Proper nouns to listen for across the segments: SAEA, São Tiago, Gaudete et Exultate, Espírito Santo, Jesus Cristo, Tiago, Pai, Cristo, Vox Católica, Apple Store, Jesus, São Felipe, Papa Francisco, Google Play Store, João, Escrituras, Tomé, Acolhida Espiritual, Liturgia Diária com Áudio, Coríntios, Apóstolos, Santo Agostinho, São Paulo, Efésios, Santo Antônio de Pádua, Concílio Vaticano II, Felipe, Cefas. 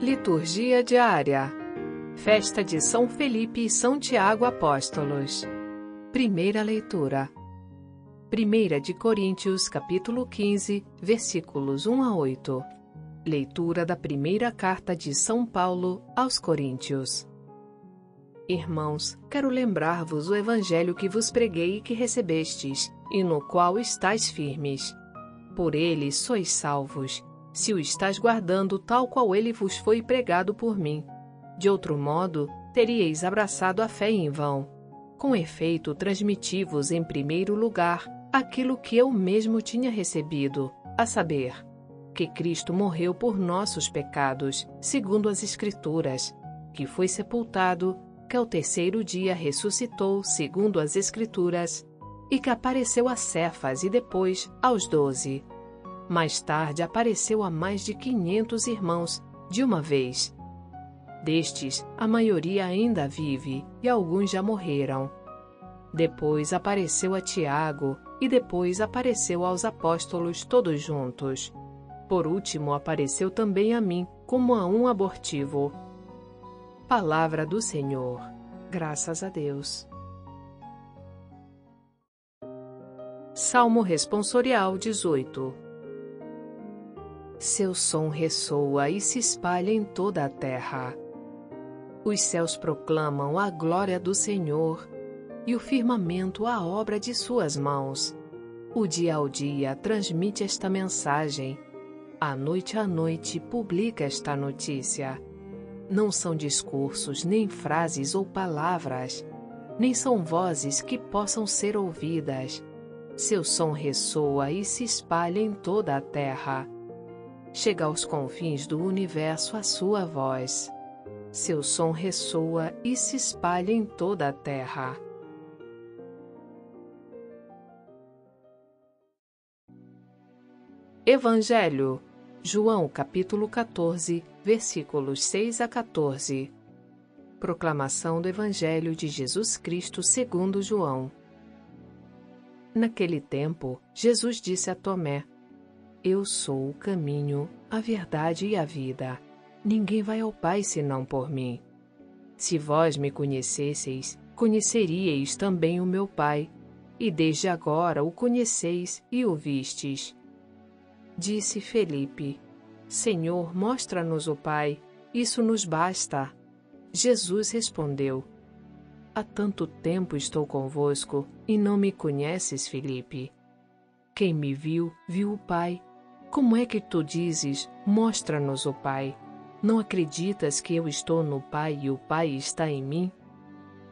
Liturgia Diária. Festa de São Felipe e São Tiago Apóstolos. Primeira leitura. 1 de Coríntios, capítulo 15, versículos 1 a 8. Leitura da primeira carta de São Paulo aos Coríntios. Irmãos, quero lembrar-vos o evangelho que vos preguei e que recebestes, e no qual estáis firmes. Por ele sois salvos, se o estáis guardando tal qual ele vos foi pregado por mim. De outro modo, teríeis abraçado a fé em vão. Com efeito, transmiti-vos em primeiro lugar aquilo que eu mesmo tinha recebido, a saber, que Cristo morreu por nossos pecados, segundo as Escrituras, que foi sepultado, que ao terceiro dia ressuscitou, segundo as Escrituras, e que apareceu a Cefas e depois aos 12. Mais tarde apareceu a mais de 500 irmãos, de uma vez. Destes, a maioria ainda vive, e alguns já morreram. Depois apareceu a Tiago, e depois apareceu aos apóstolos todos juntos. Por último, apareceu também a mim, como a um abortivo. Palavra do Senhor. Graças a Deus. Salmo Responsorial 18. Seu som ressoa e se espalha em toda a terra. Os céus proclamam a glória do Senhor, e o firmamento a obra de suas mãos. O dia ao dia transmite esta mensagem, a noite publica esta notícia. Não são discursos, nem frases ou palavras, nem são vozes que possam ser ouvidas. Seu som ressoa e se espalha em toda a terra. Chega aos confins do universo a sua voz. Seu som ressoa e se espalha em toda a terra. Evangelho. João, capítulo 14, versículos 6 a 14. Proclamação do Evangelho de Jesus Cristo segundo João. Naquele tempo, Jesus disse a Tomé: Eu sou o caminho, a verdade e a vida. Ninguém vai ao Pai senão por mim. Se vós me conhecesseis, conheceríeis também o meu Pai, e desde agora o conheceis e o vistes. Disse Felipe: Senhor, mostra-nos o Pai, isso nos basta. Jesus respondeu: Há tanto tempo estou convosco, e não me conheces, Felipe. Quem me viu, viu o Pai. Como é que tu dizes, mostra-nos o Pai? Não acreditas que eu estou no Pai e o Pai está em mim?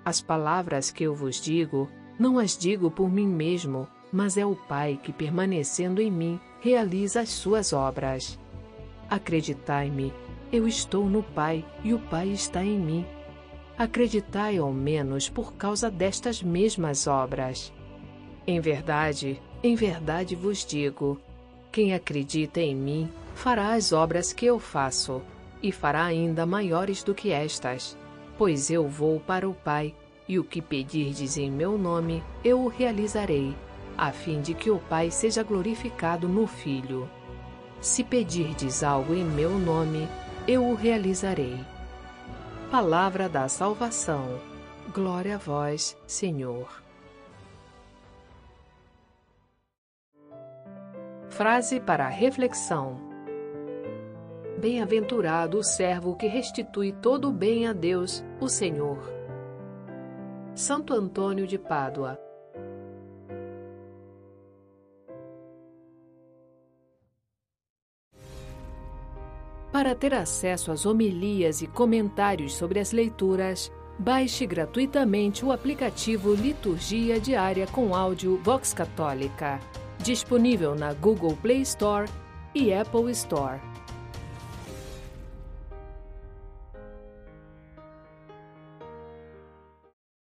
As palavras que eu vos digo, não as digo por mim mesmo, mas é o Pai que, permanecendo em mim, realiza as suas obras. Acreditai-me, eu estou no Pai e o Pai está em mim. Acreditai ao menos por causa destas mesmas obras. Em verdade vos digo, quem acredita em mim fará as obras que eu faço, e fará ainda maiores do que estas, pois eu vou para o Pai, e o que pedirdes em meu nome, eu o realizarei, a fim de que o Pai seja glorificado no Filho. Se pedirdes algo em meu nome, eu o realizarei. Palavra da salvação. Glória a vós, Senhor. Frase para reflexão. Bem-aventurado o servo que restitui todo o bem a Deus, o Senhor. Santo Antônio de Pádua. Para ter acesso às homilias e comentários sobre as leituras, baixe gratuitamente o aplicativo Liturgia Diária com Áudio Vox Católica, disponível na Google Play Store e Apple Store.